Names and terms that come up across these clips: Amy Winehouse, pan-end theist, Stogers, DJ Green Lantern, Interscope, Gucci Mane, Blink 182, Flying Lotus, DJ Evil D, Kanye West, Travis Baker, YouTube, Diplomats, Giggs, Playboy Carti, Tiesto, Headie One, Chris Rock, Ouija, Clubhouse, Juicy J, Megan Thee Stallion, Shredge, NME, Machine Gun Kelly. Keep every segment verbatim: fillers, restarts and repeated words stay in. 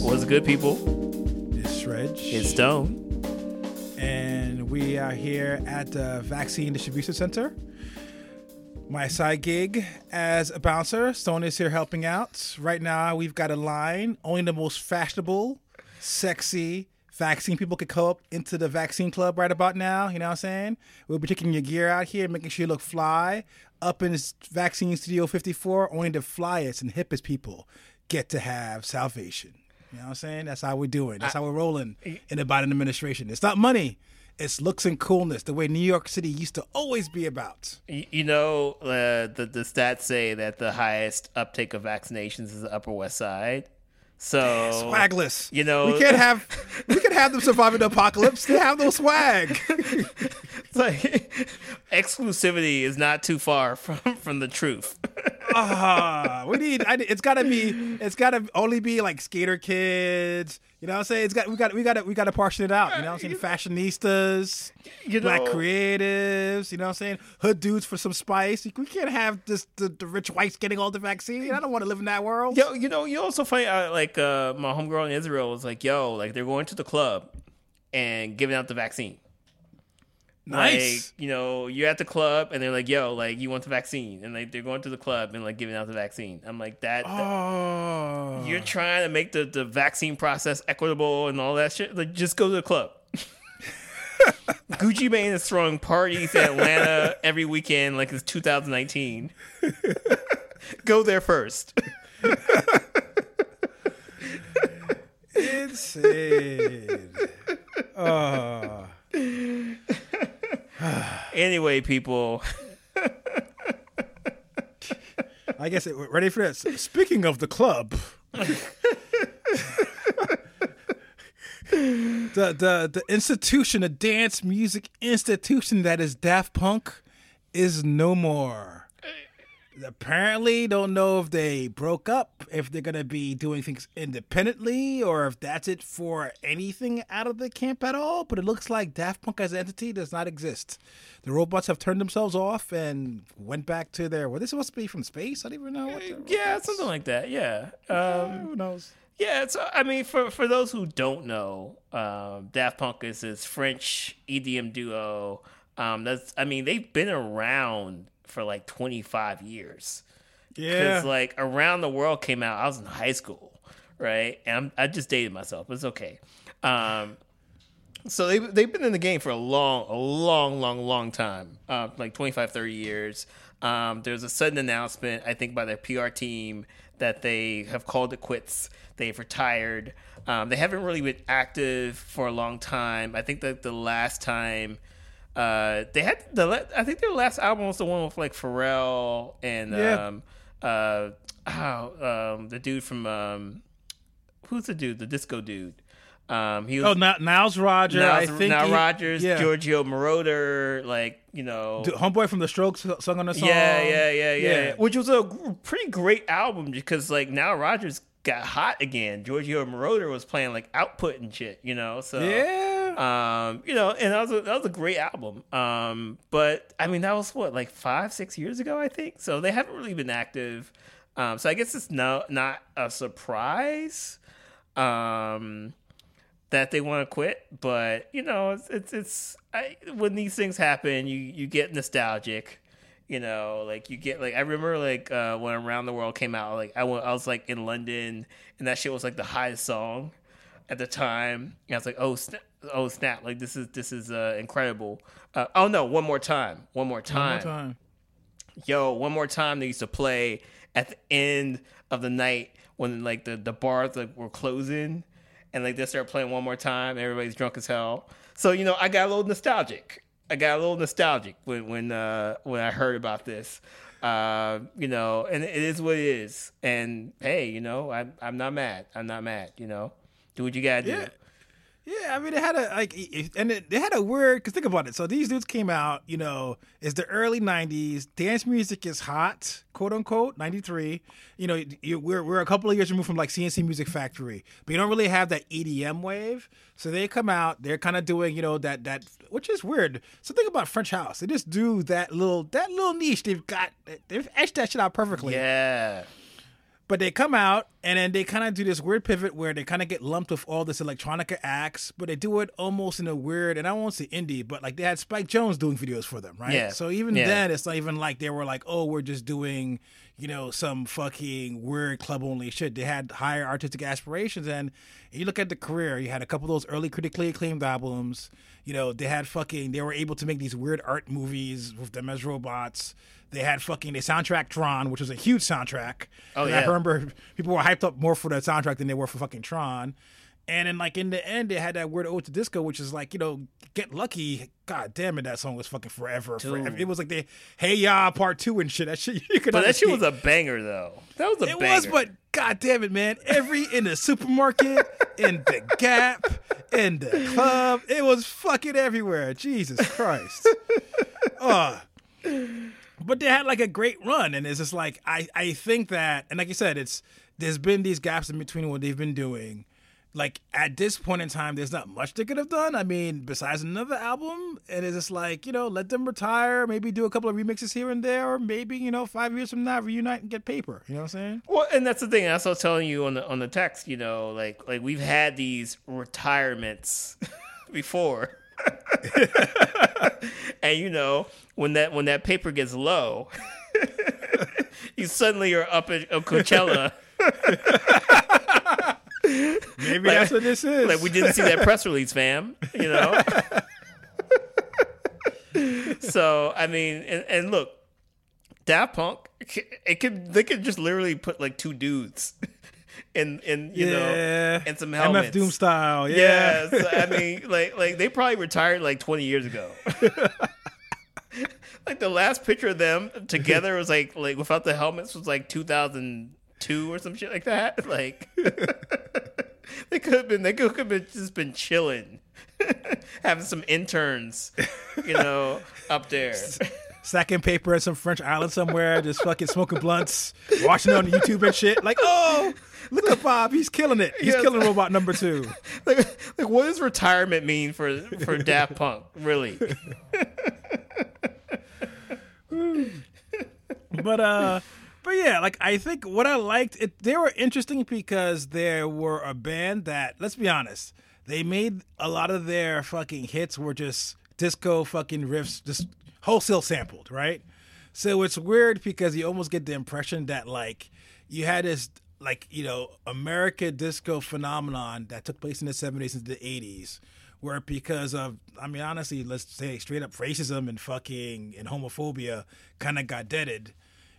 What's good, people? It's Shredge. It's Stone. And we are here at the Vaccine Distribution Center. My side gig as a bouncer. Stone is here helping out. Right now, we've got a line. Only the most fashionable, sexy vaccine people could go up into the vaccine club right about now. You know what I'm saying? We'll be taking your gear out here, making sure you look fly. Up in Vaccine Studio fifty-four, only the flyest and hippest people get to have salvation. You know what I'm saying? That's how we're doing. That's I, how we're rolling in the Biden administration. It's not money. It's looks and coolness, the way New York City used to always be about. You know, uh, the, the stats say that the highest uptake of vaccinations is the Upper West Side. So swagless. You know, we can't have we can have them surviving the apocalypse. They have no swag. It's like exclusivity is not too far from, from the truth. Ah, uh, we need. I, it's gotta be. It's gotta only be like skater kids. You know what I'm saying? It's got. We got. We got. We got to portion it out. You know what I'm saying? Fashionistas, you know, black creatives. You know what I'm saying? Hood dudes for some spice. We can't have this the, the rich whites getting all the vaccine. I don't want to live in that world. Yo, you know, you also find out like uh, my homegirl in Israel was like, yo, like they're going to the club and giving out the vaccine. Nice. Like, you know, you're at the club and they're like, yo, like, you want the vaccine? And like, they're going to the club and like giving out the vaccine. I'm like, that, oh. that you're trying to make the, the vaccine process equitable and all that shit. Like, just go to the club. Gucci Mane is throwing parties in Atlanta every weekend like it's two thousand nineteen. Go there first. Insane. Oh. Anyway, people. I guess it, we're ready for this. Speaking of the club, the the the institution, the dance music institution that is Daft Punk, is no more. Apparently, don't know if they broke up, if they're gonna be doing things independently, or if that's it for anything out of the camp at all. But it looks like Daft Punk as an entity does not exist. The robots have turned themselves off and went back to their. Well, this supposed to be from space. I don't even know. What the yeah, robots. Something like that. Yeah. Um, yeah. Who knows? Yeah. It's. I mean, for for those who don't know, um, Daft Punk is this French E D M duo. Um, that's. I mean, they've been around for like twenty-five years. Yeah. Because like Around the World came out, I was in high school, right? And I'm, I just dated myself. It's okay. Um, so they, they've been in the game for a long, a long, long, long time, uh, like twenty-five, thirty years. Um, there's a sudden announcement, I think by their P R team, that they have called it quits. They've retired. Um, they haven't really been active for a long time. I think that the last time Uh, they had the I think their last album was the one with like Pharrell and yeah. um uh how um the dude from um who's the dude the disco dude um he was oh N- Niles Rodgers Niles, I think Nile Rodgers yeah. Giorgio Moroder, like you know dude, homeboy from the Strokes sung on the song yeah yeah yeah yeah, yeah. which was a g- pretty great album because like Nile Rodgers got hot again. Giorgio Moroder was playing like Output and shit, you know so yeah. Um, you know, and that was a, that was a great album. Um, but I mean, that was what, like five, six years ago, I think. So they haven't really been active. Um, so I guess it's no, not a surprise, um, that they want to quit. But you know, it's it's, it's I, when these things happen, you you get nostalgic. You know, like you get like I remember like uh, when Around the World came out, like I went, I was like in London, and that shit was like the hottest song at the time. And I was like, oh. Snap. Oh snap! Like this is this is uh, incredible. Uh, oh no! One more time! One more time! One more time! Yo! One more time! They used to play at the end of the night when like the the bars like were closing, and like they started playing One More Time. Everybody's drunk as hell. So you know, I got a little nostalgic. I got a little nostalgic when when uh, when I heard about this. Uh, you know, and it is what it is. And hey, you know, I'm I'm not mad. I'm not mad. You know, do what you gotta do. Yeah. Yeah, I mean, it had a like, and it, it had a weird. Because think about it. So these dudes came out. You know, it's the early nineties. Dance music is hot, quote unquote. ninety-three. You know, you, we're we're a couple of years removed from like C N C Music Factory, but you don't really have that E D M wave. So they come out. They're kind of doing, you know, that that which is weird. So think about French House. They just do that little that little niche. They've got they've etched that shit out perfectly. Yeah. But they come out And then they kind of do this weird pivot where they kind of get lumped with all this electronica acts, but they do it almost in a weird, and I won't say indie, but like they had Spike Jonze doing videos for them, right? Yeah. So even yeah. then, it's not even like they were like, oh, we're just doing, you know, some fucking weird club-only shit. They had higher artistic aspirations, and you look at the career, you had a couple of those early critically acclaimed albums, you know, they had fucking, they were able to make these weird art movies with them as robots. They had fucking, they soundtracked Tron, which was a huge soundtrack. Oh, and yeah. I remember people were hyped up more for that soundtrack than they were for fucking Tron. And then, like, in the end, they had that weird ode to disco, which is like, you know, Get Lucky. God damn it, that song was fucking forever. forever. It was like the Hey Ya part two and shit. That shit, you could But that shit was a banger, though. That was a it banger. It was, but God damn it, man. Every, in the supermarket, in the Gap, in the club, it was fucking everywhere. Jesus Christ. Ugh. But they had like a great run, and it's just like I, I think that, and like you said, it's there's been these gaps in between what they've been doing. Like at this point in time, there's not much they could have done. I mean, besides another album, and it's just like, you know, let them retire, maybe do a couple of remixes here and there, or maybe, you know, five years from now reunite and get paper. You know what I'm saying? Well, and that's the thing. I was telling you on the on the text, you know, like like we've had these retirements before. And you know, when that when that paper gets low, you suddenly are up at, at Coachella. Maybe like, that's what this is. Like, we didn't see that press release, fam. You know. So I mean, and, and look, Daft Punk, it could they could just literally put like two dudes. And and you yeah. know, and some helmets, M F Doom style. Yeah, yeah, so, I mean, like like they probably retired like twenty years ago. Like the last picture of them together was like like without the helmets was like two thousand two or some shit like that. Like they could have been they could have been just been chilling, having some interns, you know, up there. Stacking paper at some French island somewhere, just fucking smoking blunts, watching on YouTube and shit. Like, oh, look at Bob. He's killing it. He's yes. killing robot number two. Like, like, what does retirement mean for, for Daft Punk, really? But, uh, but yeah, like, I think what I liked, it, they were interesting because they were a band that, let's be honest, they made a lot of their fucking hits were just disco fucking riffs, just wholesale sampled, right? So it's weird because you almost get the impression that, like, you had this, like, you know, American disco phenomenon that took place in the seventies and the eighties, where because of, I mean, honestly, let's say straight up racism and fucking and homophobia kind of got deaded.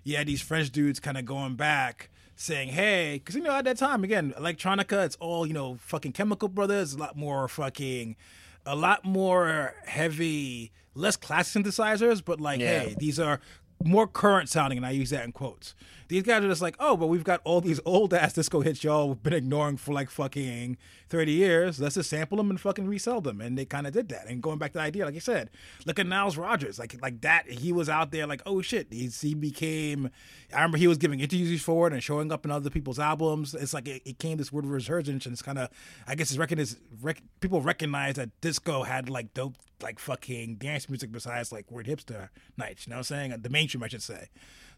You had these French dudes kind of going back saying, hey, because, you know, at that time, again, electronica, it's all, you know, fucking Chemical Brothers, a lot more fucking, a lot more heavy, less classic synthesizers, but like, yeah. hey, these are more current sounding, and I use that in quotes. These guys are just like, oh, but we've got all these old-ass disco hits y'all have been ignoring for like fucking thirty years. Let's just sample them and fucking resell them. And they kind of did that. And going back to the idea, like you said, look at Nile Rodgers. Like like that, he was out there like, oh, shit. He, he became, I remember he was giving interviews for it and showing up in other people's albums. It's like it, it came this word of resurgence, and it's kind of, I guess it's recognized, rec- people recognize that disco had like dope, like fucking dance music besides like weird hipster nights. You know what I'm saying? The mainstream, I should say.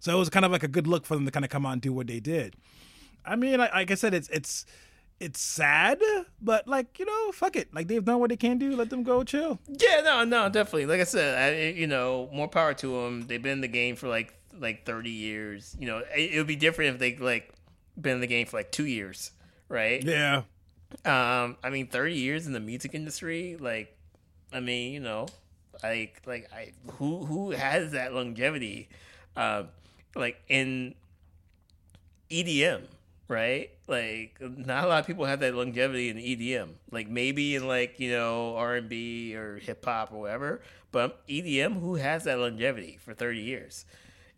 So it was kind of like a good look for them to kind of come out and do what they did. I mean, like, like I said, it's it's it's sad, but like, you know, fuck it. Like, they've done what they can do. Let them go chill. Yeah, no, no, definitely. Like I said, I, you know, more power to them. They've been in the game for like like thirty years. You know, it, it would be different if they like been in the game for like two years, right? Yeah. Um, I mean, thirty years in the music industry, like, I mean, you know, like like I who who has that longevity? Uh, like in E D M, right? Like, not a lot of people have that longevity in E D M. Like, maybe in like, you know, R and B or hip hop or whatever, but E D M, who has that longevity for thirty years?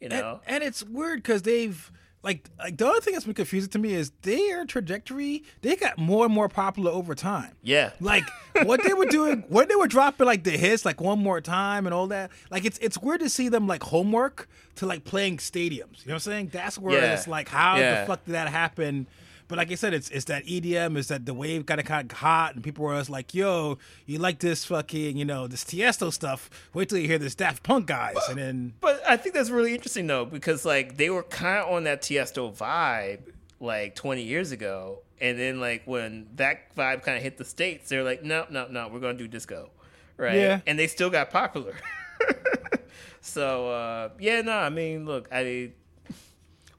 You know, and, and it's weird because they've like, like the other thing that's been confusing to me is their trajectory. They got more and more popular over time. Yeah, like what they were doing, what they were dropping, like the hits, like One More Time and all that. Like it's it's weird to see them like homework to like playing stadiums. You know what I'm saying? That's where yeah. it's like, how yeah. the fuck did that happen? But like I said, it's it's that E D M, is that the wave got kind of hot, and people were always like, yo, you like this fucking, you know, this Tiesto stuff, wait till you hear this Daft Punk guys. But, and then... But I think that's really interesting, though, because, like, they were kind of on that Tiesto vibe, like twenty years ago. And then like when that vibe kind of hit the States, they're like, no, no, no, we're going to do disco. Right. Yeah. And they still got popular. So, uh, yeah, no, I mean, look, I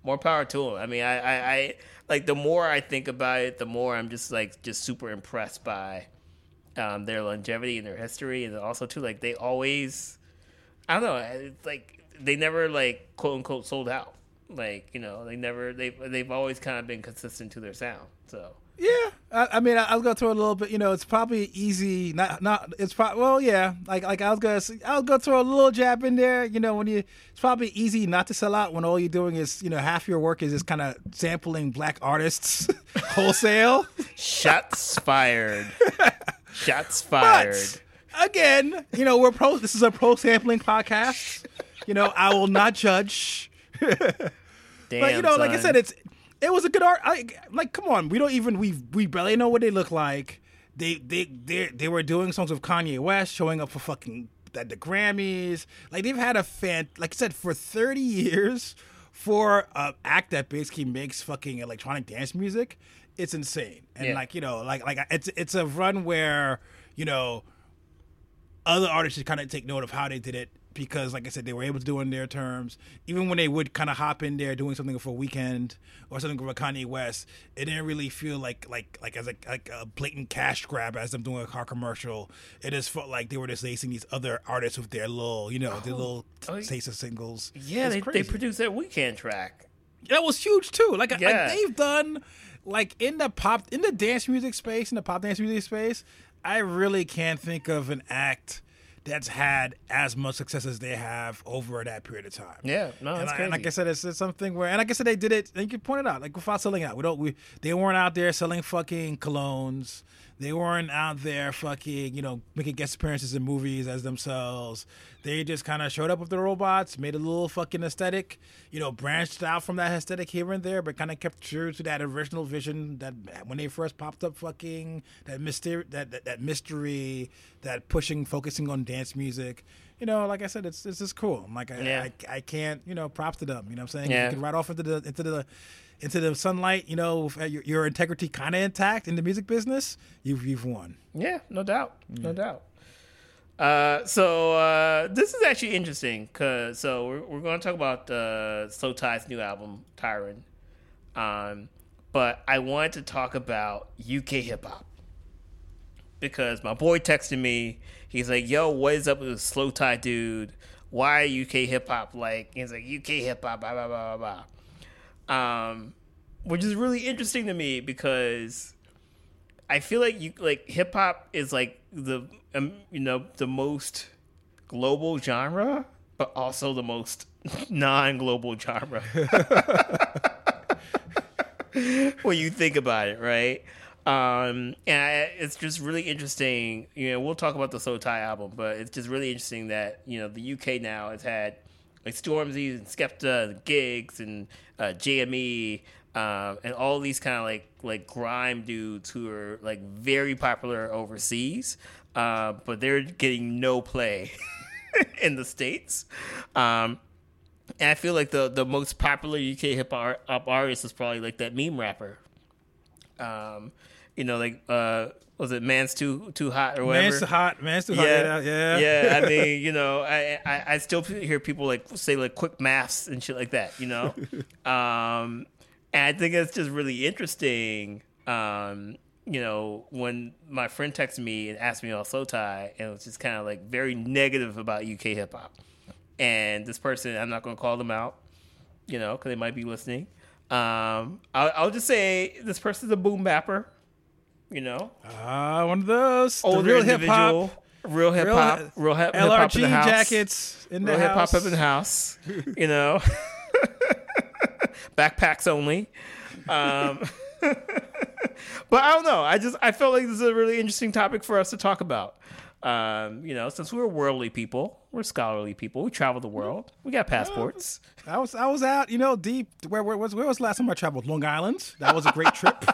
more power to them. I mean, I, I, I, like, the more I think about it, the more I'm just, like, just super impressed by um, their longevity and their history. And also, too, like, they always, I don't know, it's like, they never, like, quote, unquote, sold out. Like, you know, they never, they, they've always kind of been consistent to their sound, so. Yeah, I, I mean, I, I was gonna throw it a little bit. You know, it's probably easy. Not, not. It's probably well, yeah. Like, like I was gonna, I was gonna throw a little jab in there. You know, when you, it's probably easy not to sell out when all you're doing is, you know, half your work is just kind of sampling black artists wholesale. Shots fired. Shots fired. But, again, you know, we're pro. This is a pro sampling podcast. You know, I will not judge. Damn. But you know, son. Like I said, it's. It was a good art. I, like, come on, we don't even we we barely know what they look like. They they they they were doing songs with Kanye West, showing up for fucking at the Grammys. Like they've had a fan, like I said, for thirty years for an act that basically makes fucking electronic dance music. It's insane, and yeah. like you know, like like it's it's a run where you know other artists should kind of take note of how they did it. Because, like I said, they were able to do it in their terms. Even when they would kind of hop in there doing something for a Weeknd or something for Kanye West, it didn't really feel like like like as a, like a blatant cash grab as them doing a car commercial. It just felt like they were just lacing these other artists with their little, you know, oh. their little oh, taste of singles. Yeah, they, they produced that Weeknd track. That was huge too. Like, yeah. like they've done like in the pop in the dance music space in the pop dance music space. I really can't think of an act that's had as much success as they have over that period of time. Yeah, no, that's and I, crazy. And like I said, it's, it's something where, and like I said, they did it. And you pointed out, like without selling out, we don't. We they weren't out there selling fucking colognes. They weren't out there fucking, you know, making guest appearances in movies as themselves. They just kind of showed up with the robots, made a little fucking aesthetic, you know, branched out from that aesthetic here and there, but kind of kept true to that original vision that when they first popped up, fucking that mystery, that, that, that mystery, that pushing, focusing on dance music. You know, like I said, it's it's just cool. Like I, yeah. I, I can't, you know, props to them. You know what I'm saying? Yeah. You can ride off into the into the into the sunlight. You know, your, your integrity kind of intact in the music business. You've you've won. Yeah, no doubt, yeah. no doubt. Uh, so uh, this is actually interesting because so we're we're going to talk about uh, Slowthai's new album Tyron, um, but I wanted to talk about U K hip hop. Because my boy texted me, he's like, "Yo, what is up with this Slowthai dude? Why U K hip hop like?" And he's like, "U K hip hop, blah blah blah blah blah," um, which is really interesting to me because I feel like you like hip hop is like the um, you know the most global genre, but also the most non-global genre when you think about it, right? Um, and I, it's just really interesting, you know, we'll talk about the Slowthai album, but it's just really interesting that, you know, the U K now has had like Stormzy and Skepta and Giggs and uh, J M E um, and all these kind of like, like grime dudes who are like very popular overseas, uh, but they're getting no play in the States. Um, and I feel like the, the most popular U K hip hop artist is probably like that meme rapper. Um, You know, like, uh, was it Man's Too Too Hot or whatever? Man's Too Hot. Man's Too Hot. Yeah, yeah. yeah. I mean, you know, I, I, I still hear people, like, say, like, quick maths and shit like that, you know? um, and I think it's just really interesting, um, you know, when my friend texted me and asked me about Slowthai, and it was just kind of, like, very negative about U K hip-hop. And this person, I'm not going to call them out, you know, because they might be listening. Um, I'll, I'll just say this person's a boom bapper. You know, ah, uh, one of those. Older the real hip hop, real hip hop, real hip hop in the house. L R G jackets in the real house. Real hip hop in the house. You know, backpacks only. Um, but I don't know. I just I felt like this is a really interesting topic for us to talk about. Um, you know, since we're worldly people, we're scholarly people. We travel the world. We got passports. I was I was out. You know, deep. Where where was where was the last time I traveled? Long Island. That was a great trip.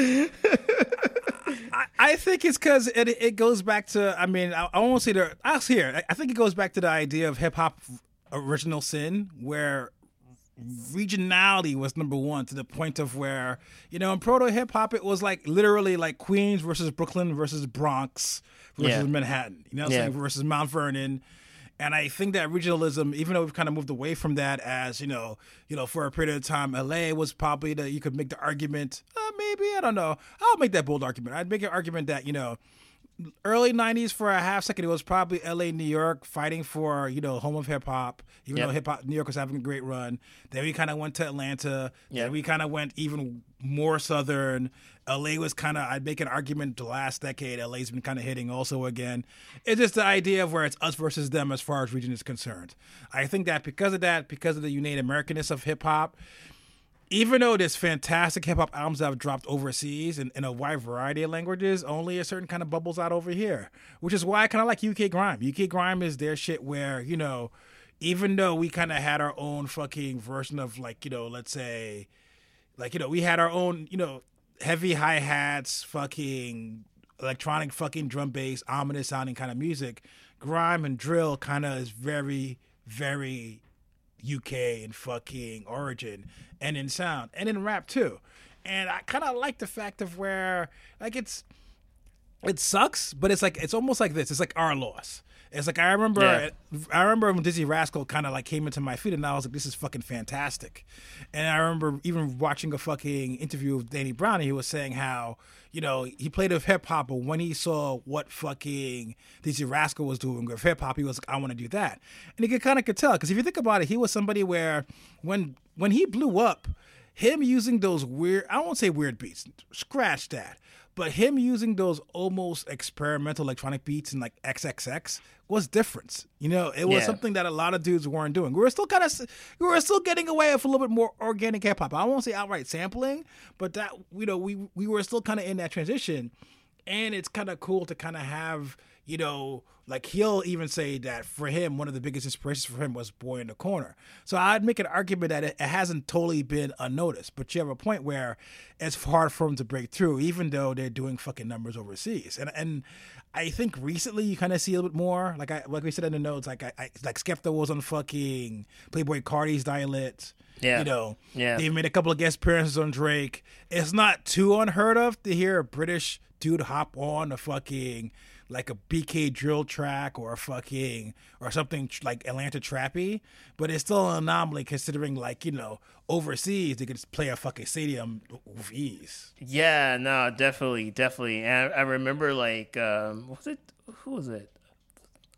I, I think it's because it, it goes back to, I mean, I, I won't say the, I was here, I, I think it goes back to the idea of hip hop original sin, where regionality was number one, to the point of where, you know, in proto hip hop, it was like literally like Queens versus Brooklyn versus Bronx versus yeah. Manhattan, you know what I'm yeah. saying, versus Mount Vernon. And I think that regionalism, even though we've kind of moved away from that, as, you know, you know, for a period of time, L A was probably the, you could make the argument, uh, maybe, I don't know. I'll make that bold argument. I'd make an argument that, you know, early nineties, for a half second, it was probably L A, New York fighting for, you know, home of hip hop, even yep. though hip hop, New York was having a great run. Then we kind of went to Atlanta. Yep. Then we kind of went even more southern. L A was kind of, I'd make an argument the last decade, L A's been kind of hitting also again. It's just the idea of where it's us versus them as far as region is concerned. I think that because of that, because of the United Americanness of hip hop, even though there's fantastic hip-hop albums that have dropped overseas in, in a wide variety of languages, only a certain kind of bubbles out over here, which is why I kind of like U K Grime. U K Grime is their shit where, you know, even though we kind of had our own fucking version of, like, you know, let's say, like, you know, we had our own, you know, heavy hi-hats, fucking electronic fucking drum bass, ominous sounding kind of music, grime and drill kind of is very, very U K and fucking origin, and in sound and in rap too. And I kind of like the fact of where, like, it's it sucks, but it's like, it's almost like this, it's like our loss. It's like, I remember yeah. I remember when Dizzee Rascal kind of like came into my feed, and I was like, this is fucking fantastic. And I remember even watching a fucking interview with Danny Brown, and he was saying how, you know, he played with hip hop, but when he saw what fucking Dizzee Rascal was doing with hip hop, he was like, I want to do that. And he kind of could tell, because if you think about it, he was somebody where when when he blew up, him using those weird, I won't say weird beats, scratch that, but him using those almost experimental electronic beats and like triple X was different. You know, it was yeah. something that a lot of dudes weren't doing. We were still kind of, we were still getting away with a little bit more organic hip hop. I won't say outright sampling, but that, you know, we, we were still kind of in that transition. And it's kind of cool to kind of have, you know, like, he'll even say that for him, one of the biggest inspirations for him was Boy in the Corner. So I'd make an argument that it, it hasn't totally been unnoticed, but you have a point where it's hard for him to break through, even though they're doing fucking numbers overseas. And and I think recently you kind of see a little bit more, like I like we said in the notes, like I, I like Skepta was on fucking Playboy Cardi's dialect. Yeah. You know, yeah. They've made a couple of guest appearances on Drake. It's not too unheard of to hear a British dude hop on a fucking, like, a B K drill track or a fucking, or something tr- like Atlanta trappy, but it's still an anomaly considering, like, you know, overseas they could just play a fucking stadium with ease. Yeah, no, definitely, definitely. And I, I remember, like, um, was it, who was it?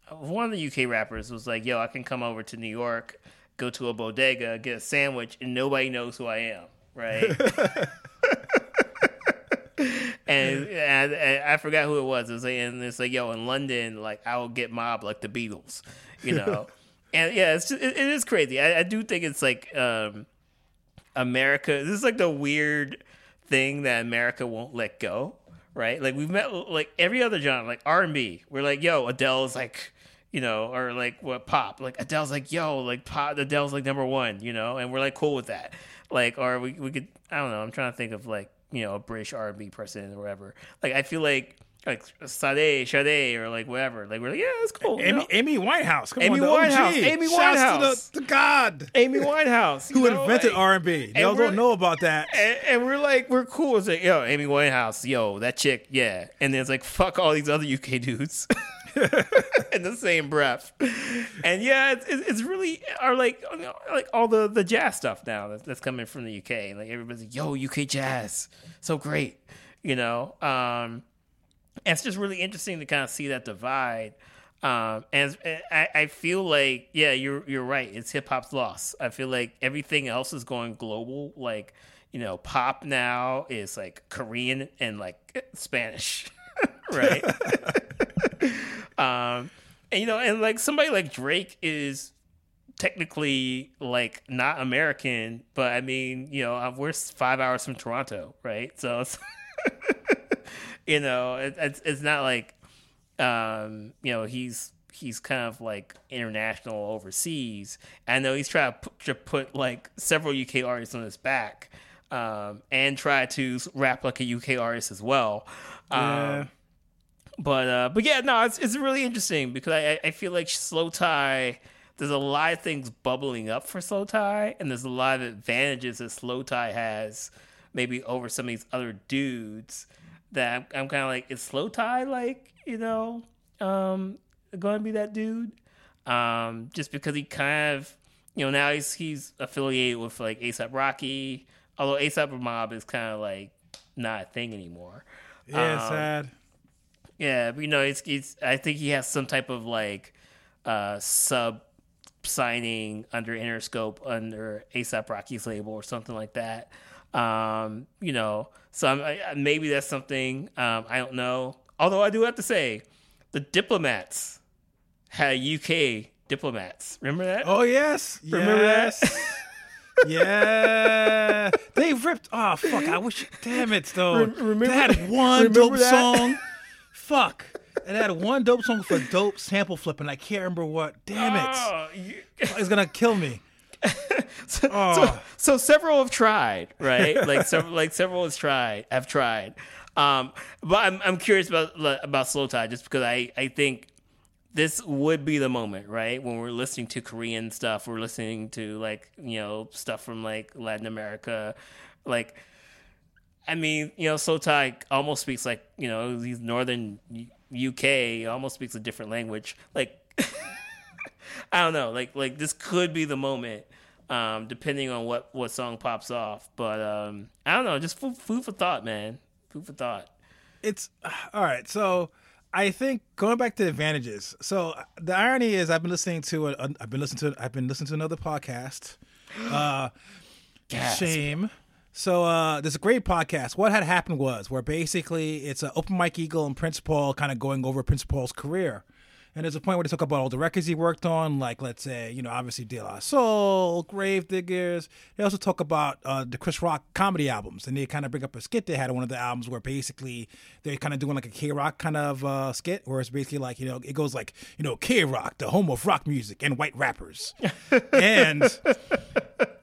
One of the U K rappers was like, yo, I can come over to New York, go to a bodega, get a sandwich, and nobody knows who I am, right? And, and, and I forgot who it was. It was like, and it's like, yo, in London, like, I will get mobbed like the Beatles, you know. And yeah, it's just, it, it is crazy. I, I do think it's like um, America. This is like the weird thing that America won't let go, right? Like, we've met like every other genre, like R and B. We're like, yo, Adele's like, you know, or like what pop? Like Adele's like, yo, like pop. Adele's like number one, you know, and we're like cool with that. Like, or we we could, I don't know. I'm trying to think of like, you know, a British R and B person or whatever. Like, I feel like, like Sade, Sade, or like whatever. Like, we're like, yeah, that's cool. Amy, you know? Amy Winehouse, come Amy on, the Winehouse, O G. Amy Winehouse, to the, the God, Amy Winehouse, who know? invented like, R and B. Y'all don't know about that. And, and we're like, we're cool. It's like, yo, Amy Winehouse, yo, that chick, yeah. And then it's like, fuck all these other U K dudes in the same breath. And yeah, it's, it's really are like like all the, the jazz stuff now that's, that's coming from the U K. Like, everybody's like, yo, U K jazz, so great, you know. Um, and it's just really interesting to kind of see that divide. Um, and I, I feel like, yeah, you're you're right. It's hip hop's loss. I feel like everything else is going global. Like, you know, pop now is like Korean and like Spanish, right? Um, and, you know, and like somebody like Drake is technically like not American, but I mean, you know, we're five hours from Toronto, right? So, it's, you know, it, it's it's not like, um, you know, he's he's kind of like international overseas. I know he's trying to put, to put like several U K artists on his back, um, and try to rap like a U K artist as well. Yeah. Um, But uh, but yeah, no, it's it's really interesting because I I feel like Slowthai there's a lot of things bubbling up for Slowthai, and there's a lot of advantages that Slowthai has maybe over some of these other dudes that I'm, I'm kind of like, is Slowthai like, you know, um, going to be that dude? Um, just because he kind of, you know, now he's he's affiliated with like A$AP Rocky, although A$AP Mob is kind of like not a thing anymore. Yeah, um, sad. Yeah, but you know, it's it's. I think he has some type of like uh, sub signing under Interscope under A$AP Rocky's label or something like that. Um, you know, so I'm, I, maybe that's something. Um, I don't know. Although I do have to say, the Diplomats had U K Diplomats. Remember that? Oh yes, remember yes. that. Yeah, they ripped. Oh fuck! I wish. Damn it, though. Remember, they had one dope that? song. Fuck. They had one dope song for dope sample flipping. I can't remember what. Damn it! Oh, you... It's gonna kill me. so, oh. so, so several have tried, right? Like several, like several has tried. Have tried. Um, but I'm I'm curious about about Slowthai just because I I think. This would be the moment, right? When we're listening to Korean stuff, we're listening to like, you know, stuff from like Latin America. Like, I mean, you know, Slowthai almost speaks like, you know, he's Northern U K, almost speaks a different language. Like, I don't know, like, like this could be the moment, um, depending on what, what song pops off. But um, I don't know, just food, food for thought, man. Food for thought. It's all right. So, I think going back to advantages. So the irony is, I've been listening to a, I've been listening to I've been listening to another podcast. Uh, yes. Shame. So uh, there's a great podcast. What had happened was where basically it's an open mic eagle and Prince Paul kind of going over Prince Paul's career, and there's a point where they talk about all the records he worked on, like let's say you know obviously De La Soul, Gravediggers. They also talk about uh, the Chris Rock comedy albums, and they kind of bring up a skit they had on one of the albums where basically they're kind of doing like a K Rock kind of uh, skit, where it's basically like you know it goes like you know K Rock, the home of rock music and white rappers, and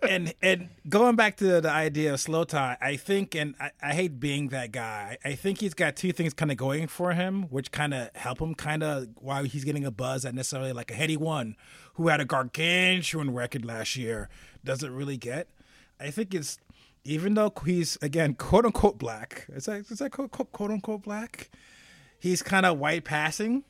and and going back to the idea of Slowthai, I think, and I, I hate being that guy, I think he's got two things kind of going for him, which kind of help him kind of why he's getting a buzz, not necessarily like a Headie One, who had a gargantuan record last year, doesn't really get. I think it's, even though he's, again, quote-unquote black, is that, is that quote-unquote quote, black? He's kind of white passing.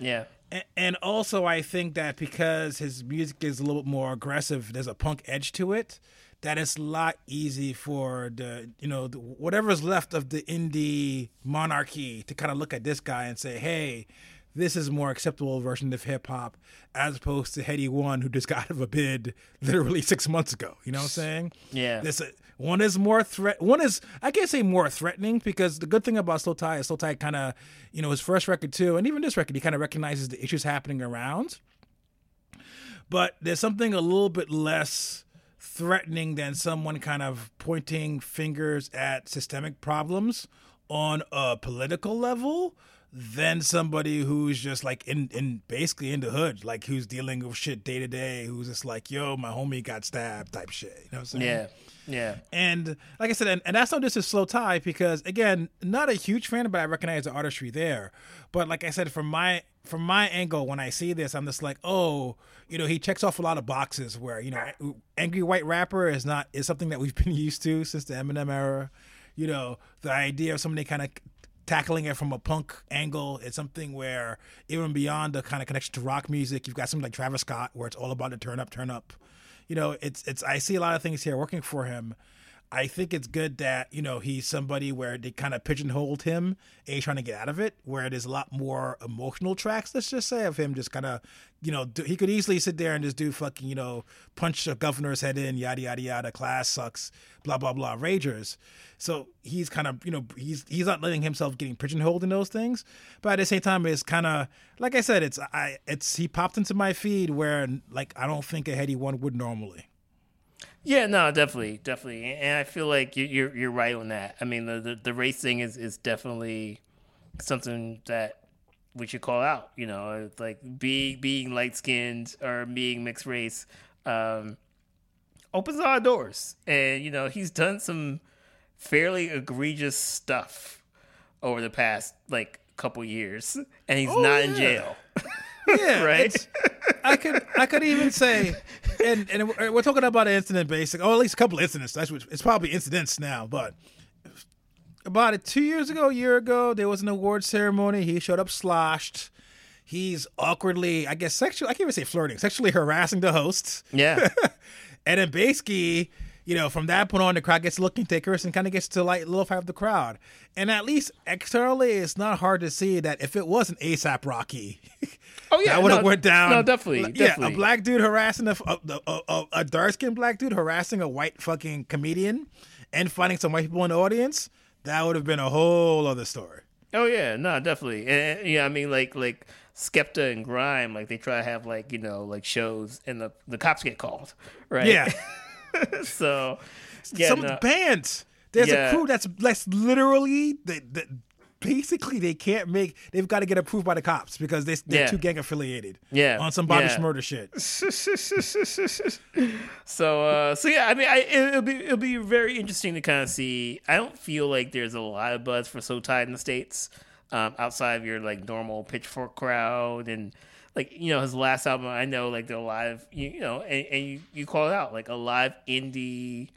Yeah. And, and also I think that because his music is a little bit more aggressive, there's a punk edge to it, that it's a lot easy for the, you know, the, whatever's left of the indie monarchy to kind of look at this guy and say, hey, this is a more acceptable version of hip hop as opposed to Headie One, who just got out of a bid literally six months ago. You know what I'm saying? Yeah. This uh, one is more threat. One is, I can't say more threatening, because the good thing about Slowthai is Slowthai kind of, you know, his first record too, and even this record, he kind of recognizes the issues happening around. But there's something a little bit less threatening than someone kind of pointing fingers at systemic problems on a political level than somebody who's just like in, in basically in the hood, like who's dealing with shit day to day, who's just like, yo, my homie got stabbed type shit. You know what I'm saying? Yeah. Yeah. And like I said, and, and that's not just a Slowthai, because again, not a huge fan, but I recognize the artistry there. But like I said, from my from my angle, when I see this, I'm just like, oh, you know, he checks off a lot of boxes where, you know, angry white rapper is not is something that we've been used to since the Eminem era. You know, the idea of somebody kind of tackling it from a punk angle, it's something where even beyond the kind of connection to rock music, you've got something like Travis Scott, where it's all about the turn up, turn up. You know, it's it's. I see a lot of things here working for him. I think it's good that you know he's somebody where they kind of pigeonholed him, a trying to get out of it. Where there's a lot more emotional tracks, let's just say, of him just kind of, you know, do, he could easily sit there and just do fucking, you know, punch a governor's head in, yada yada yada. Class sucks, blah blah blah. Ragers. So he's kind of, you know, he's he's not letting himself getting pigeonholed in those things. But at the same time, it's kind of like I said, it's I it's he popped into my feed where like I don't think a Headie One would normally. Yeah, no, definitely, definitely, and I feel like you're you're right on that. I mean, the, the, the race thing is, is definitely something that we should call out. You know, it's like being being light skinned or being mixed race um, opens a lot of doors, and you know he's done some fairly egregious stuff over the past like couple years, and he's oh, not yeah. in jail. Yeah, right. I could I could even say, and and we're talking about an incident, basic, or at least a couple of incidents. That's what, it's probably incidents now, but about it two years ago, a year ago, there was an award ceremony. He showed up sloshed. He's awkwardly, I guess, sexually, I can't even say flirting, sexually harassing the host. Yeah. And then basically, you know, from that point on, the crowd gets looking thicker and kind of gets to like a little fight of the crowd. And at least externally, it's not hard to see that if it was an ASAP Rocky, oh yeah, that would have no, went down. No, definitely, yeah, definitely. A black dude harassing a a, a, a, a dark-skinned black dude harassing a white fucking comedian and finding some white people in the audience, that would have been a whole other story. Oh yeah, no, definitely. And, yeah, I mean, like like Skepta and Grime, like they try to have like, you know, like shows and the, the cops get called, right? Yeah. So yeah, some no. of the bands, there's yeah. a crew that's that's literally the, the basically they can't make, they've got to get approved by the cops because they, they're yeah. too gang affiliated. Yeah. On some Bobby yeah. Shmurda shit. So uh, so yeah, I mean, I, it'll be it'll be very interesting to kind of see. I don't feel like there's a lot of buzz for Slowthai in the States, um, outside of your like normal Pitchfork crowd. And like, you know, his last album, I know like they're live, you, you know, and, and you, you call it out like a live indie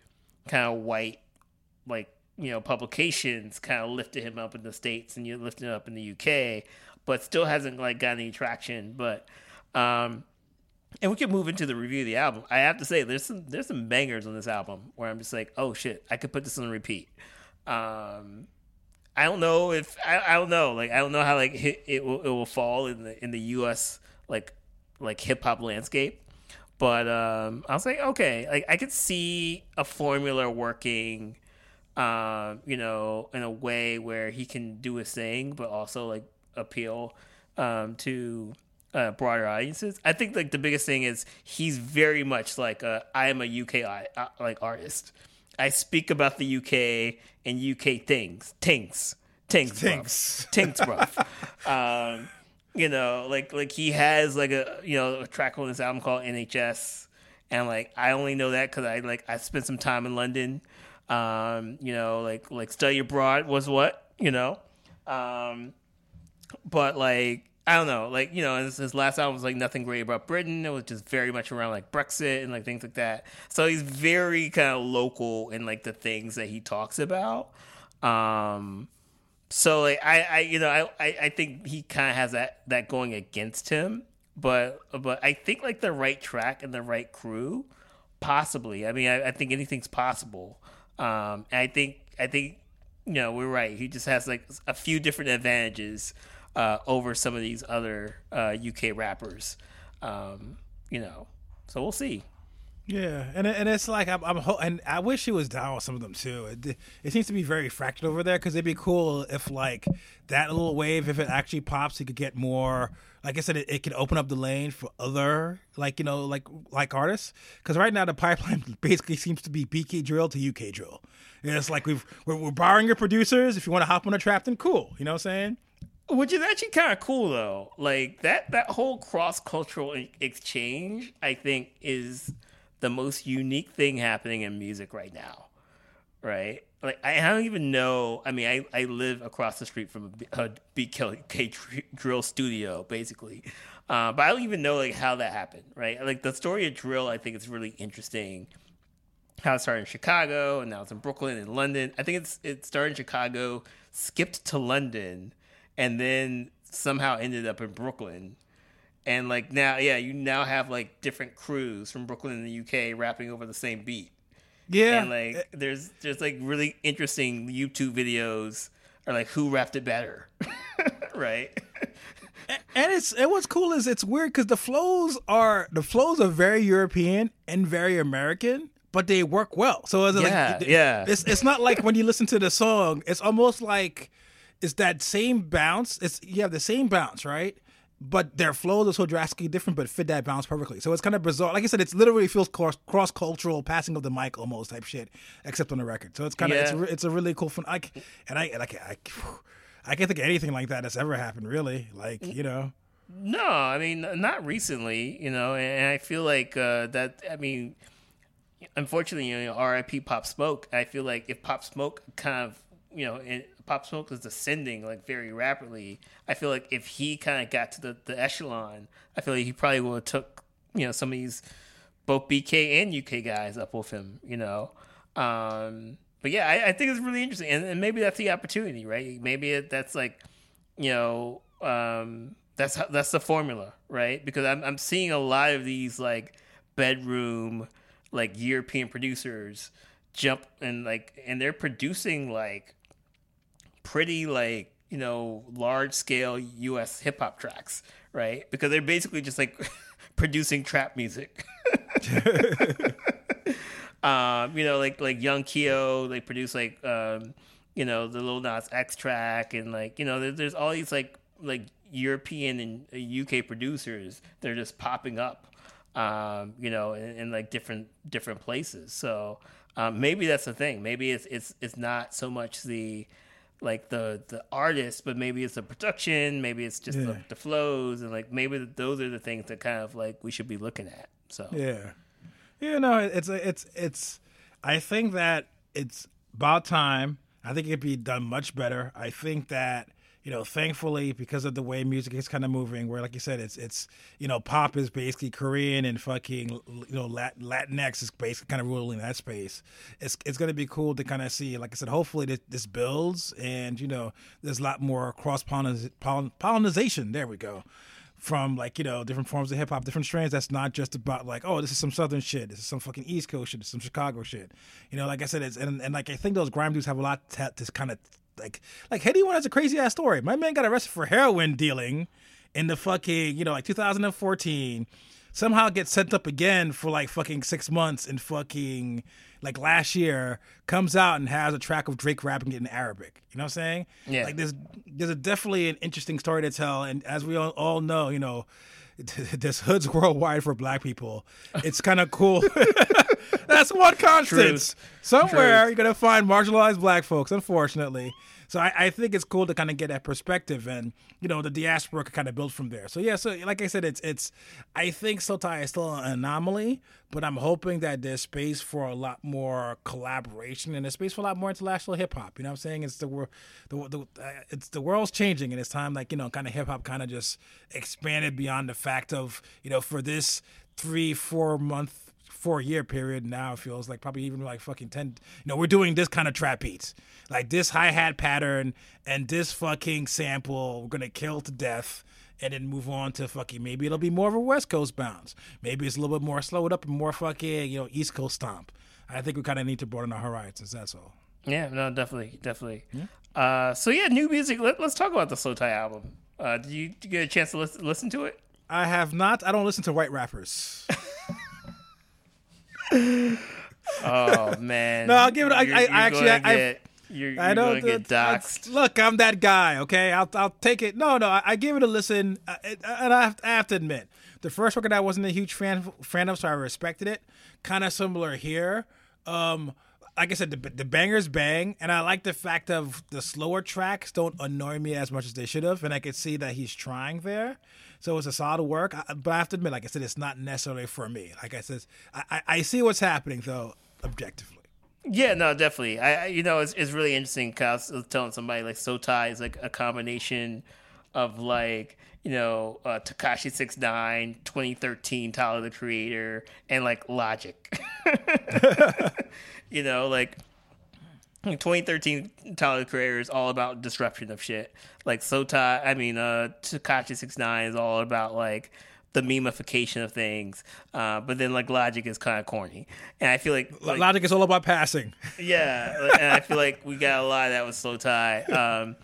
kind of white, like, you know, publications kind of lifted him up in the States and you lifted him up in the U K, but still hasn't like gotten any traction. But, um, and we can move into the review of the album. I have to say there's some, there's some bangers on this album where I'm just like, oh shit, I could put this on repeat. Um, I don't know if, I, I don't know. Like, I don't know how like it, it will, it will fall in the, in the U S like, like hip hop landscape. But, um, I was like, okay, like I could see a formula working, Um, you know, in a way where he can do his thing, but also like appeal um, to uh, broader audiences. I think like the biggest thing is he's very much like a, I am a U K uh, like artist. I speak about the U K and U K things, things, things, things, things, bruv. um, you know, like like he has like a you know a track on this album called N H S, and like I only know that because I like I spent some time in London. Um, you know, like, like study abroad was what, you know? Um, but like, I don't know, like, you know, his, his last album was like Nothing Great About Britain. It was just very much around like Brexit and like things like that. So he's very kind of local in like the things that he talks about. Um, so like, I, I, you know, I, I, I think he kind of has that, that going against him, but, but I think like the right track and the right crew, possibly. I mean, I, I think anything's possible. Um, and I think, I think, you know, we're right. He just has like a few different advantages, uh, over some of these other, uh, U K rappers. Um, you know, so we'll see. Yeah. And, and it's like, I'm, I'm, ho- and I wish he was down with some of them too. It, it seems to be very fractured over there. Cause it'd be cool if like that little wave, if it actually pops, he could get more, like I said, it, it could open up the lane for other, like, you know, like like artists. Because right now the pipeline basically seems to be B K drill to U K drill. And it's like we've, we're, we're borrowing your producers. If you want to hop on a trap, then cool. You know what I'm saying? Which is actually kind of cool, though. Like, that, that whole cross-cultural exchange, I think, is the most unique thing happening in music right now, right? Like, I don't even know. I mean, I, I live across the street from a B K drill studio, basically. Uh, but I don't even know, like, how that happened, right? Like, the story of drill, I think it's really interesting. How it started in Chicago, and now it's in Brooklyn and London. I think it's it started in Chicago, skipped to London, and then somehow ended up in Brooklyn. And, like, now, yeah, you now have, like, different crews from Brooklyn and the U K rapping over the same beat. Yeah, and like there's there's like really interesting YouTube videos or like who rapped it better, right? And it's and what's cool is it's weird because the flows are the flows are very European and very American, but they work well. So it's yeah, like, yeah, it's it's not like when you listen to the song, it's almost like it's that same bounce. It's you have the same bounce, right? But their flows are so drastically different, but fit that bounce perfectly. So it's kind of bizarre. Like I said, it's literally feels cross cultural, passing of the mic almost type shit, except on the record. So it's kind yeah. of it's it's a really cool fun. I and I and I can't, I I can't think of anything like that that's ever happened. Really, like you know. No, I mean not recently. You know, and I feel like uh, that. I mean, unfortunately, you know, R I P Pop Smoke. I feel like if Pop Smoke kind of you know Pop Smoke is descending like very rapidly. I feel like if he kind of got to the, the echelon, I feel like he probably would have took, you know, some of these both B K and U K guys up with him, you know. Um, but yeah, I, I think it's really interesting. And, and maybe that's the opportunity, right? Maybe it, that's like, you know, um, that's that's the formula, right? Because I'm I'm seeing a lot of these like bedroom, like European producers jump and like, and they're producing like pretty like, you know, large scale U S hip hop tracks, right? Because they're basically just like producing trap music. um, you know, like like Young Keo, they produce like um, you know, the Lil Nas X track, and like, you know, there, there's all these like like European and U K producers that are just popping up, um, you know, in, in like different different places. So um, maybe that's the thing. Maybe it's it's it's not so much the like the the artist, but maybe it's the production, maybe it's just yeah. the, the flows, and like maybe those are the things that kind of like we should be looking at. So yeah, yeah, no, it's it's it's. I think that it's about time. I think it'd be done much better. I think that, you know, thankfully, because of the way music is kind of moving, where like you said, it's it's you know, pop is basically Korean and fucking, you know, Lat- Latinx is basically kind of ruling that space. It's it's going to be cool to kind of see, like I said, hopefully this, this builds, and you know, there's a lot more cross pollinization. There we go. From like, you know, different forms of hip hop, different strands. That's not just about like, oh, this is some Southern shit, this is some fucking East Coast shit, this is some Chicago shit. You know, like I said, it's and, and like I think those grime dudes have a lot to, to kind of like like Headie One has a crazy ass story. My man got arrested for heroin dealing in the fucking, you know, like two thousand fourteen. Somehow gets sent up again for like fucking six months in fucking like last year, comes out and has a track of Drake rapping it in Arabic. You know what I'm saying? Yeah. Like there's there's a definitely an interesting story to tell, and as we all, all know, you know, there's hoods worldwide for black people. It's kind of cool. That's one constant. Truth. Somewhere Truth. You're gonna find marginalized black folks, unfortunately. So I, I think it's cool to kind of get that perspective, and you know, the diaspora could kind of build from there. So yeah, so like I said, it's it's I think Slowthai is still an anomaly, but I'm hoping that there's space for a lot more collaboration, and there's space for a lot more international hip hop. You know what I'm saying? It's the world, the, the uh, it's the world's changing, and it's time, like, you know, kind of hip hop kind of just expanded beyond the fact of, you know, for this three four month. Four year period. Now it feels like probably even like fucking ten. You know, we're doing this kind of trap beats, like this hi hat pattern and this fucking sample. We're gonna kill to death, and then move on to fucking maybe it'll be more of a West Coast bounce. Maybe it's a little bit more slowed up and more fucking, you know, East Coast stomp. I think we kind of need to broaden our horizons. That's all. Yeah, no, definitely, definitely. Yeah. Uh, so yeah, new music. Let, let's talk about the Slowthai album. Uh, did you, did you get a chance to listen, listen to it? I have not. I don't listen to white rappers. Oh man! No, I'll give it. I, you're, I, you're I actually, get, I, you're, you're I don't get doxxed. Look, I'm that guy. Okay, I'll, I'll take it. No, no, I, I give it a listen, I, it, and I have, I have to admit, the first record I wasn't a huge fan, fan of, so I respected it. Kind of similar here. Um, like I said, the, the bangers bang, and I like the fact of the slower tracks don't annoy me as much as they should have, and I could see that he's trying there. So it's a solid work, but I have to admit, like I said, it's not necessarily for me. Like I said, I, I see what's happening, though, objectively. Yeah, no, definitely. I, I you know, it's it's really interesting, because I was telling somebody, like, Slowthai is, like, a combination of, like, you know, uh, Tekashi six nine, twenty thirteen, Tyler, the Creator, and, like, Logic. You know, like... twenty thirteen Tyler, the Creator is all about disruption of shit. Like Slowthai, I mean, uh, Tekashi six nine is all about like the memification of things. Uh, but then like Logic is kind of corny, and I feel like, like Logic is all about passing. Yeah, and I feel like we got a lot of that with Slowthai. Um,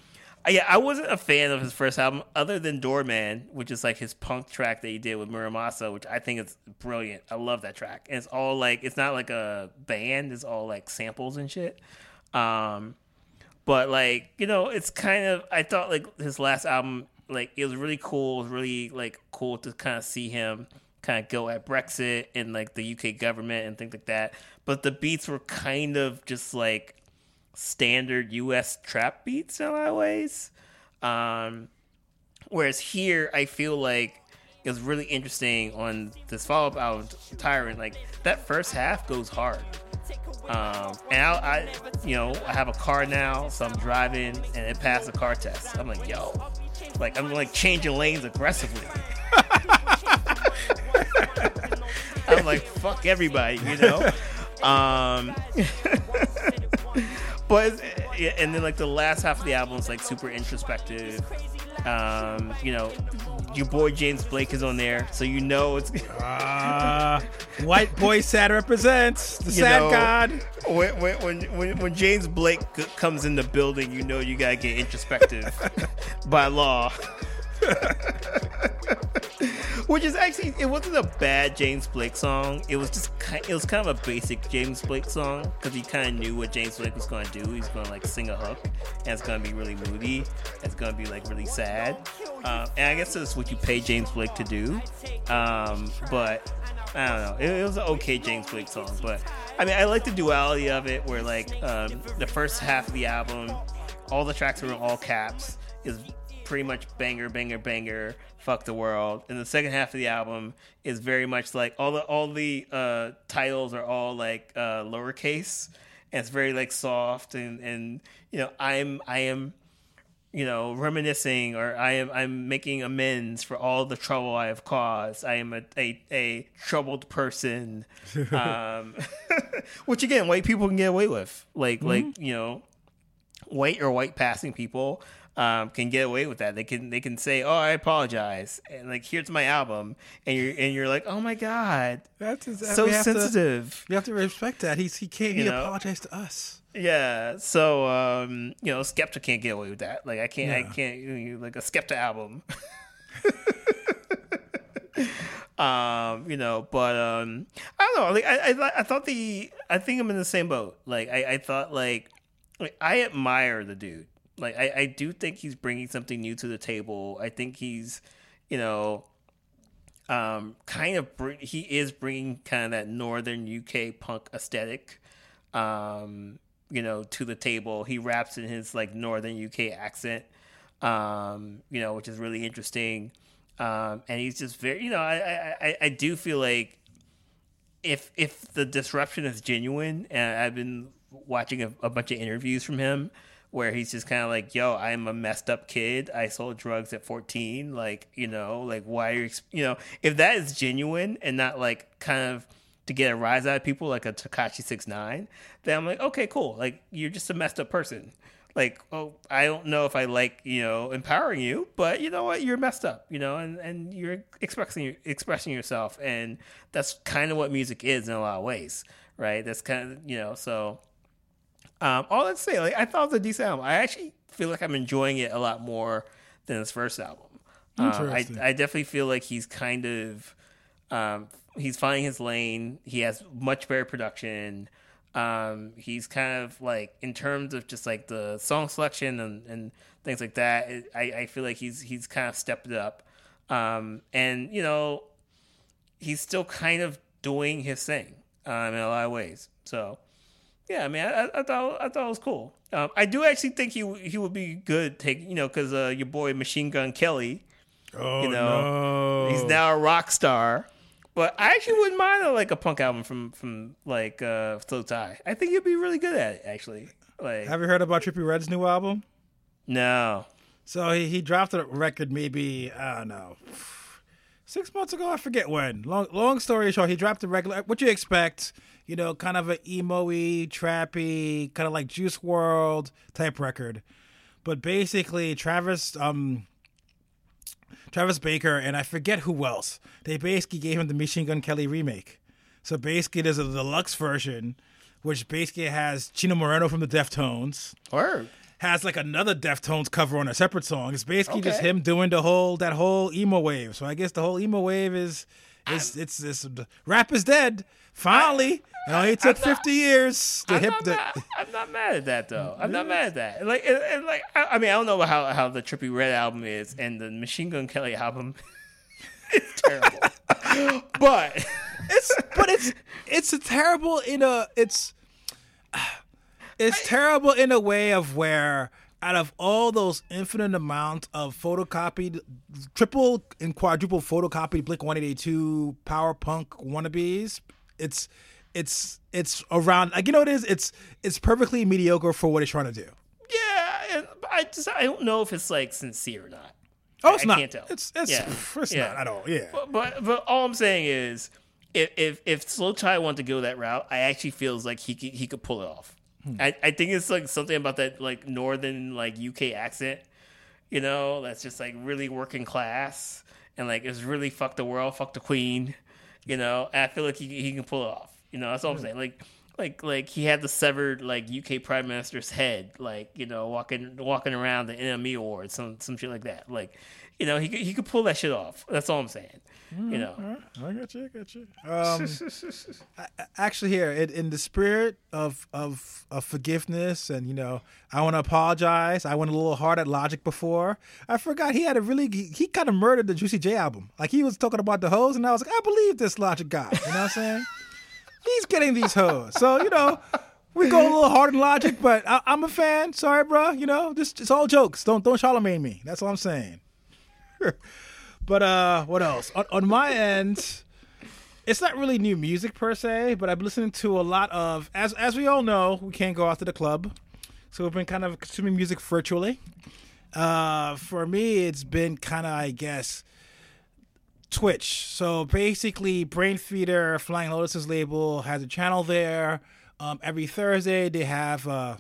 yeah, I wasn't a fan of his first album, other than Doorman, which is like his punk track that he did with Muramasa, which I think is brilliant. I love that track, and it's all like, it's not like a band; it's all like samples and shit. Um, but like, you know, it's kind of, I thought like his last album, like it was really cool. It was really like cool to kind of see him kind of go at Brexit and like the U K government and things like that. But the beats were kind of just like standard U S trap beats in a lot of ways. Um, whereas here I feel like it was really interesting on this follow-up album, Tyrant. Like that first half goes hard. Um, and I, I, you know, I have a car now, so I'm driving and it passed a car test. I'm like, yo, like I'm like changing lanes aggressively. I'm like, fuck everybody, you know. Um, but and then like the last half of the album is like super introspective. Um, you know, your boy James Blake is on there, so you know it's uh, white boy sad represents the you sad know, god. When when when when James Blake comes in the building, you know you gotta get introspective by law. Which is actually, it wasn't a bad James Blake song. It was just, it was kind of a basic James Blake song because he kind of knew what James Blake was going to do. He's going to like sing a hook, and it's going to be really moody. It's going to be like really sad. Um, and I guess that's what you pay James Blake to do. Um, but I don't know. It, it was an okay James Blake song. But I mean, I like the duality of it, where like um, the first half of the album, all the tracks were in all caps. Is pretty much banger, banger, banger. Fuck the world. And the second half of the album is very much like all the all the uh, titles are all like uh, lowercase, and it's very like soft and, and you know I'm I am you know reminiscing or I am I'm making amends for all the trouble I have caused. I am a a, a troubled person, um, which again white people can get away with. Like mm-hmm. like you know white or white passing people. Um, can get away with that. They can they can say, "Oh, I apologize," and like, "Here's my album," and you're and you're like, "Oh my god, that's so sensitive." To, you have to respect that. He's he can't you he know? apologized to us. Yeah. So um, you know, Skepta can't get away with that. Like I can't yeah. I can't you know, like a Skepta album. um, you know, but um, I don't know. Like I I, I thought the I think I'm in the same boat. Like I, I thought like, like I admire the dude. Like, I, I do think he's bringing something new to the table. I think he's, you know, um, kind of, br- he is bringing kind of that Northern U K punk aesthetic, um, you know, to the table. He raps in his, like, Northern U K accent, um, you know, which is really interesting. Um, and he's just very, you know, I, I, I do feel like if, if the disruption is genuine, and I've been watching a, a bunch of interviews from him, where he's just kind of like, yo, I'm a messed up kid. I sold drugs at fourteen. Like, you know, like why are you, you know, if that is genuine and not like kind of to get a rise out of people like a Tekashi six nine, then I'm like, okay, cool. Like you're just a messed up person. Like, oh, I don't know if I like, you know, empowering you, but you know what? You're messed up, you know, and, and you're expressing, expressing yourself. And that's kind of what music is in a lot of ways, right? That's kind of, you know, so... Um, all I'd say, like I thought it was a decent album. I actually feel like I'm enjoying it a lot more than his first album. Uh, I, I definitely feel like he's kind of um, he's finding his lane. He has much better production. Um, he's kind of like in terms of just like the song selection and, and things like that. It, I, I feel like he's he's kind of stepped it up, um, and you know he's still kind of doing his thing um, in a lot of ways. So. Yeah, I mean, I, I thought I thought it was cool. Um, I do actually think he he would be good, take you know, because uh, your boy Machine Gun Kelly, oh, you know, no. he's now a rock star. But I actually wouldn't mind a, like a punk album from from like uh, Slowthai. I think he'd be really good at it. Actually, like, have you heard about Trippie Redd's new album? No. So he, he dropped a record maybe I don't know six months ago. I forget when. Long long story short, he dropped a regular. What you expect? You know, kind of an emo-y, trappy, kind of like Juice world type record. But basically, Travis um, Travis Baker and I forget who else, they basically gave him the Machine Gun Kelly remake. So basically, there's a deluxe version, which basically has Chino Moreno from the Deftones. Word. Has like another Deftones cover on a separate song. It's basically okay. just him doing the whole that whole emo wave. So I guess the whole emo wave is... It's, it's it's rap is dead finally. I, I, you know, it took not, fifty years to I'm hip. Not the... mad, I'm not mad at that though. I'm not mad at that. Like and, and like I, I mean I don't know how, how the Trippie Redd album is and the Machine Gun Kelly album is terrible. but it's but it's it's a terrible in a it's it's I, terrible in a way of where. Out of all those infinite amounts of photocopied, triple and quadruple photocopied Blink one eighty-two power punk wannabes, it's it's it's around, like, you know what it is? It's it's perfectly mediocre for what it's trying to do. Yeah, I just I don't know if it's like sincere or not. Oh, it's I, not. I can't tell. It's it's, yeah. it's yeah. not at all. Yeah. But, but but all I'm saying is, if if, if Slowthai wanted to go that route, I actually feels like he could, he could pull it off. Hmm. I, I think it's like something about that like northern like U K accent, you know, that's just like really working class and like it's really fuck the world, fuck the queen, you know. And I feel like he he can pull it off. You know, that's all yeah. I'm saying. Like like like he had the severed like U K Prime Minister's head, like, you know, walking walking around the N M E Awards, some some shit like that. Like, you know, he could he could pull that shit off. That's all I'm saying. Mm, you know. Right. I got you, I got you. Um, I, actually here, it, in the spirit of, of of forgiveness and, you know, I wanna apologize. I went a little hard at Logic before. I forgot he had a really he, he kinda murdered the Juicy J album. Like, he was talking about the hoes and I was like, I believe this Logic guy. You know what I'm saying? He's getting these hoes. So, you know, we go a little hard in Logic, but I, I'm a fan. Sorry, bro. You know, this it's all jokes. Don't don't Charlemagne me. That's all I'm saying. But uh, what else? On, on my end, it's not really new music per se, but I've been listening to a lot of, as as we all know, we can't go out to the club. So we've been kind of consuming music virtually. Uh, for me, it's been kind of, I guess, Twitch. So basically, Brain Feeder, Flying Lotus's label, has a channel there. Um, every Thursday, they have uh,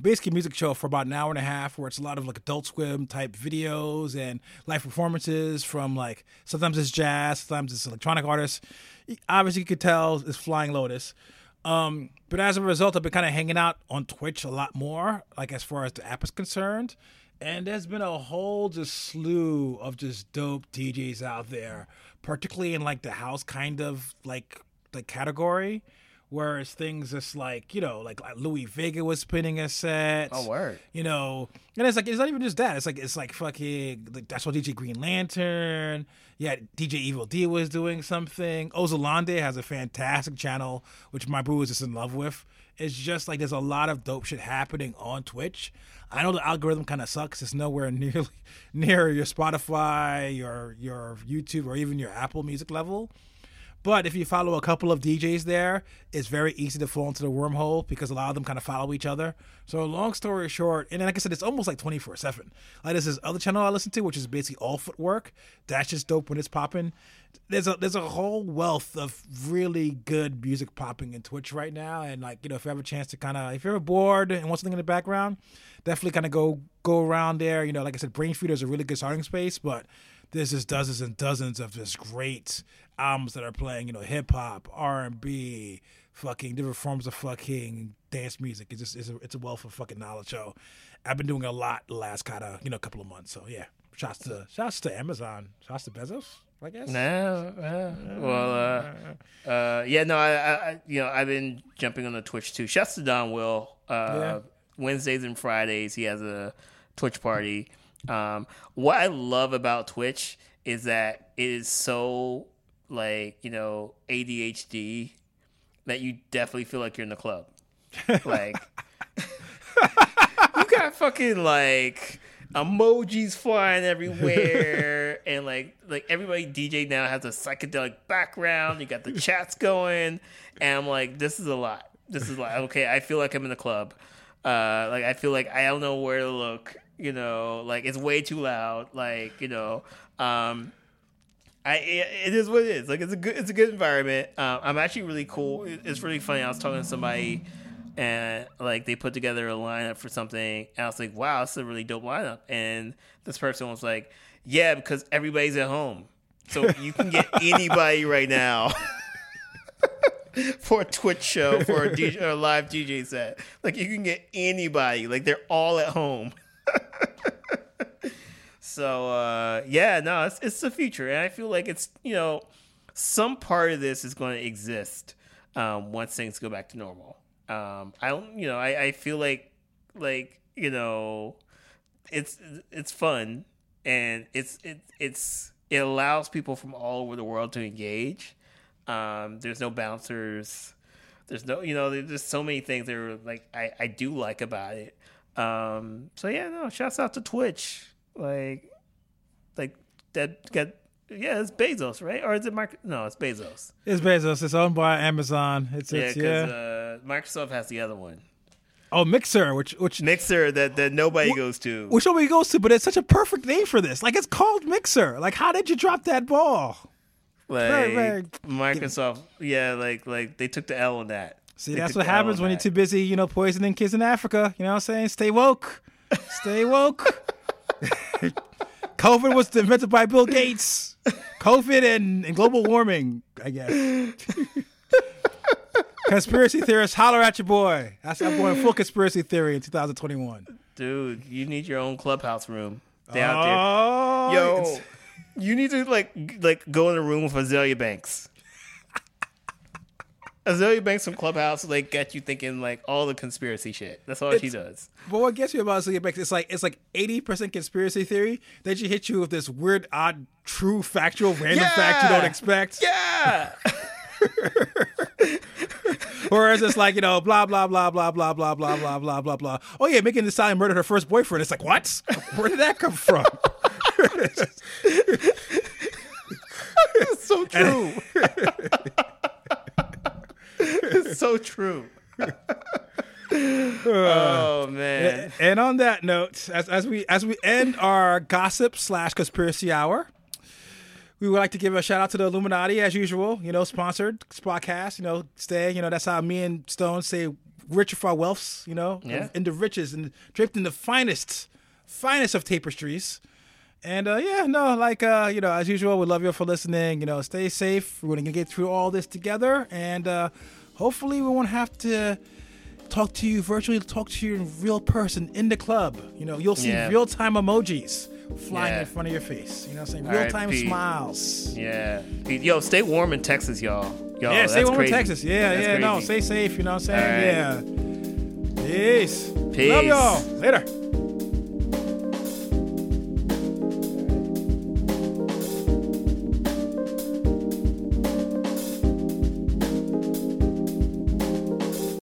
basically a music show for about an hour and a half, where it's a lot of like Adult Swim type videos and live performances from, like, sometimes it's jazz, sometimes it's electronic artists. Obviously, you could tell it's Flying Lotus. Um, but as a result, I've been kind of hanging out on Twitch a lot more, like, as far as the app is concerned. And there's been a whole just slew of just dope D Js out there, particularly in like the house kind of like the category, whereas things just like, you know, like, like Louis Vega was spinning a set. Oh, word. You know, and it's like, it's not even just that. It's like, it's like fucking, like, that's what D J Green Lantern. Yeah, D J Evil D was doing something. Ozolande has a fantastic channel, which my boo is just in love with. It's just like there's a lot of dope shit happening on Twitch. I know the algorithm kind of sucks. It's nowhere nearly near your Spotify, your your YouTube, or even your Apple Music level. But if you follow a couple of D Js there, it's very easy to fall into the wormhole because a lot of them kind of follow each other. So long story short, and like I said, it's almost like twenty-four seven. Like, there's this other channel I listen to, which is basically all footwork. That's just dope when it's popping. There's a there's a whole wealth of really good music popping in Twitch right now. And, like, you know, if you have a chance to kind of, if you're bored and want something in the background, definitely kind of go go around there. You know, like I said, Brainfeeder is a really good starting space, but there's just dozens and dozens of just great albums that are playing, you know, hip hop, R and B, fucking different forms of fucking dance music. It's just it's a, it's a wealth of fucking knowledge. So I've been doing a lot the last kind of, you know, couple of months. So yeah, shouts to shouts to Amazon, shouts to Bezos, I guess. No, uh, well, uh, uh, yeah, no, I, I, you know, I've been jumping on the Twitch too. Shouts to Don Will. Uh, yeah. Wednesdays and Fridays, he has a Twitch party. Um, what I love about Twitch is that it is so, like, you know, A D H D that you definitely feel like you're in the club. Like, you got fucking, like, emojis flying everywhere, and like like everybody D J now has a psychedelic background. You got the chats going, and I'm like, this is a lot. This is like, okay, I feel like I'm in the club. Uh, like, I feel like I don't know where to look. You know, like, it's way too loud. Like, you know, um, I it, it is what it is. Like, it's a good it's a good environment. Um, I'm actually really cool. It's really funny. I was talking to somebody, and like they put together a lineup for something. And I was like, wow, it's a really dope lineup. And this person was like, yeah, because everybody's at home, so you can get anybody right now. For a Twitch show, for a, D J, or a live D J set, like, you can get anybody. Like, they're all at home. So uh, yeah, no, it's, it's the future, and I feel like it's, you know, some part of this is going to exist um, once things go back to normal. Um, I don't, you know, I, I feel like like you know, it's it's fun, and it's it it's it allows people from all over the world to engage. Um, there's no bouncers, there's no, you know, there's just so many things that are like I, I do like about it. Um, so yeah, no, shouts out to Twitch. Like, like that got Yeah, it's Bezos, right? Or is it Mark? No, it's Bezos. It's Bezos. It's owned by Amazon. It's yeah, because yeah. uh, Microsoft has the other one. Oh, Mixer, which which Mixer that, that nobody wh- goes to, which nobody goes to, but it's such a perfect name for this. Like, it's called Mixer. Like, how did you drop that ball? Like right, right. Microsoft, yeah, like like they took the L on that. See, they that's what happens when that. You're too busy, you know, poisoning kids in Africa. You know what I'm saying? Stay woke, stay woke. COVID was invented by Bill Gates. COVID and, and global warming, I guess. Conspiracy theorists, holler at your boy. That's I'm going full conspiracy theory in two thousand twenty-one. Dude, you need your own clubhouse room. Stay oh, out there. Yo, you need to like like go in a room with Azealia Banks. Azealia Banks from Clubhouse, like, got you thinking like all the conspiracy shit. That's all it's, she does. But what gets you about Azealia Banks? It's like it's like eighty percent conspiracy theory. Then she hits you with this weird, odd, true, factual, random yeah! fact you don't expect. Yeah. Whereas it's like, you know, blah blah blah blah blah blah blah blah blah blah blah. Oh yeah, Megan Thee Stallion murdered her first boyfriend. It's like, what? Where did that come from? It's so true. It's so true. Oh man! And on that note, as as we as we end our gossip slash conspiracy hour, we would like to give a shout out to the Illuminati as usual. You know, sponsored podcast. You know, stay. You know, that's how me and Stone say richer for our wealths. You know, yeah. in the riches and draped in the finest, finest of tapestries. And uh, yeah, no, like, uh, you know, as usual, we love you for listening. You know, stay safe. We're going to get through all this together. And uh, hopefully we won't have to talk to you virtually, talk to you in real person in the club. You know, you'll see yeah. real-time emojis flying yeah. in front of your face. You know what I'm saying? Real-time right, smiles. Yeah. Yo, stay warm in Texas, y'all. Yo, yeah, stay warm crazy. in Texas. Yeah, that's yeah, crazy. No, stay safe. You know what I'm saying? Right. Yeah. Peace. Peace. Love y'all. Later.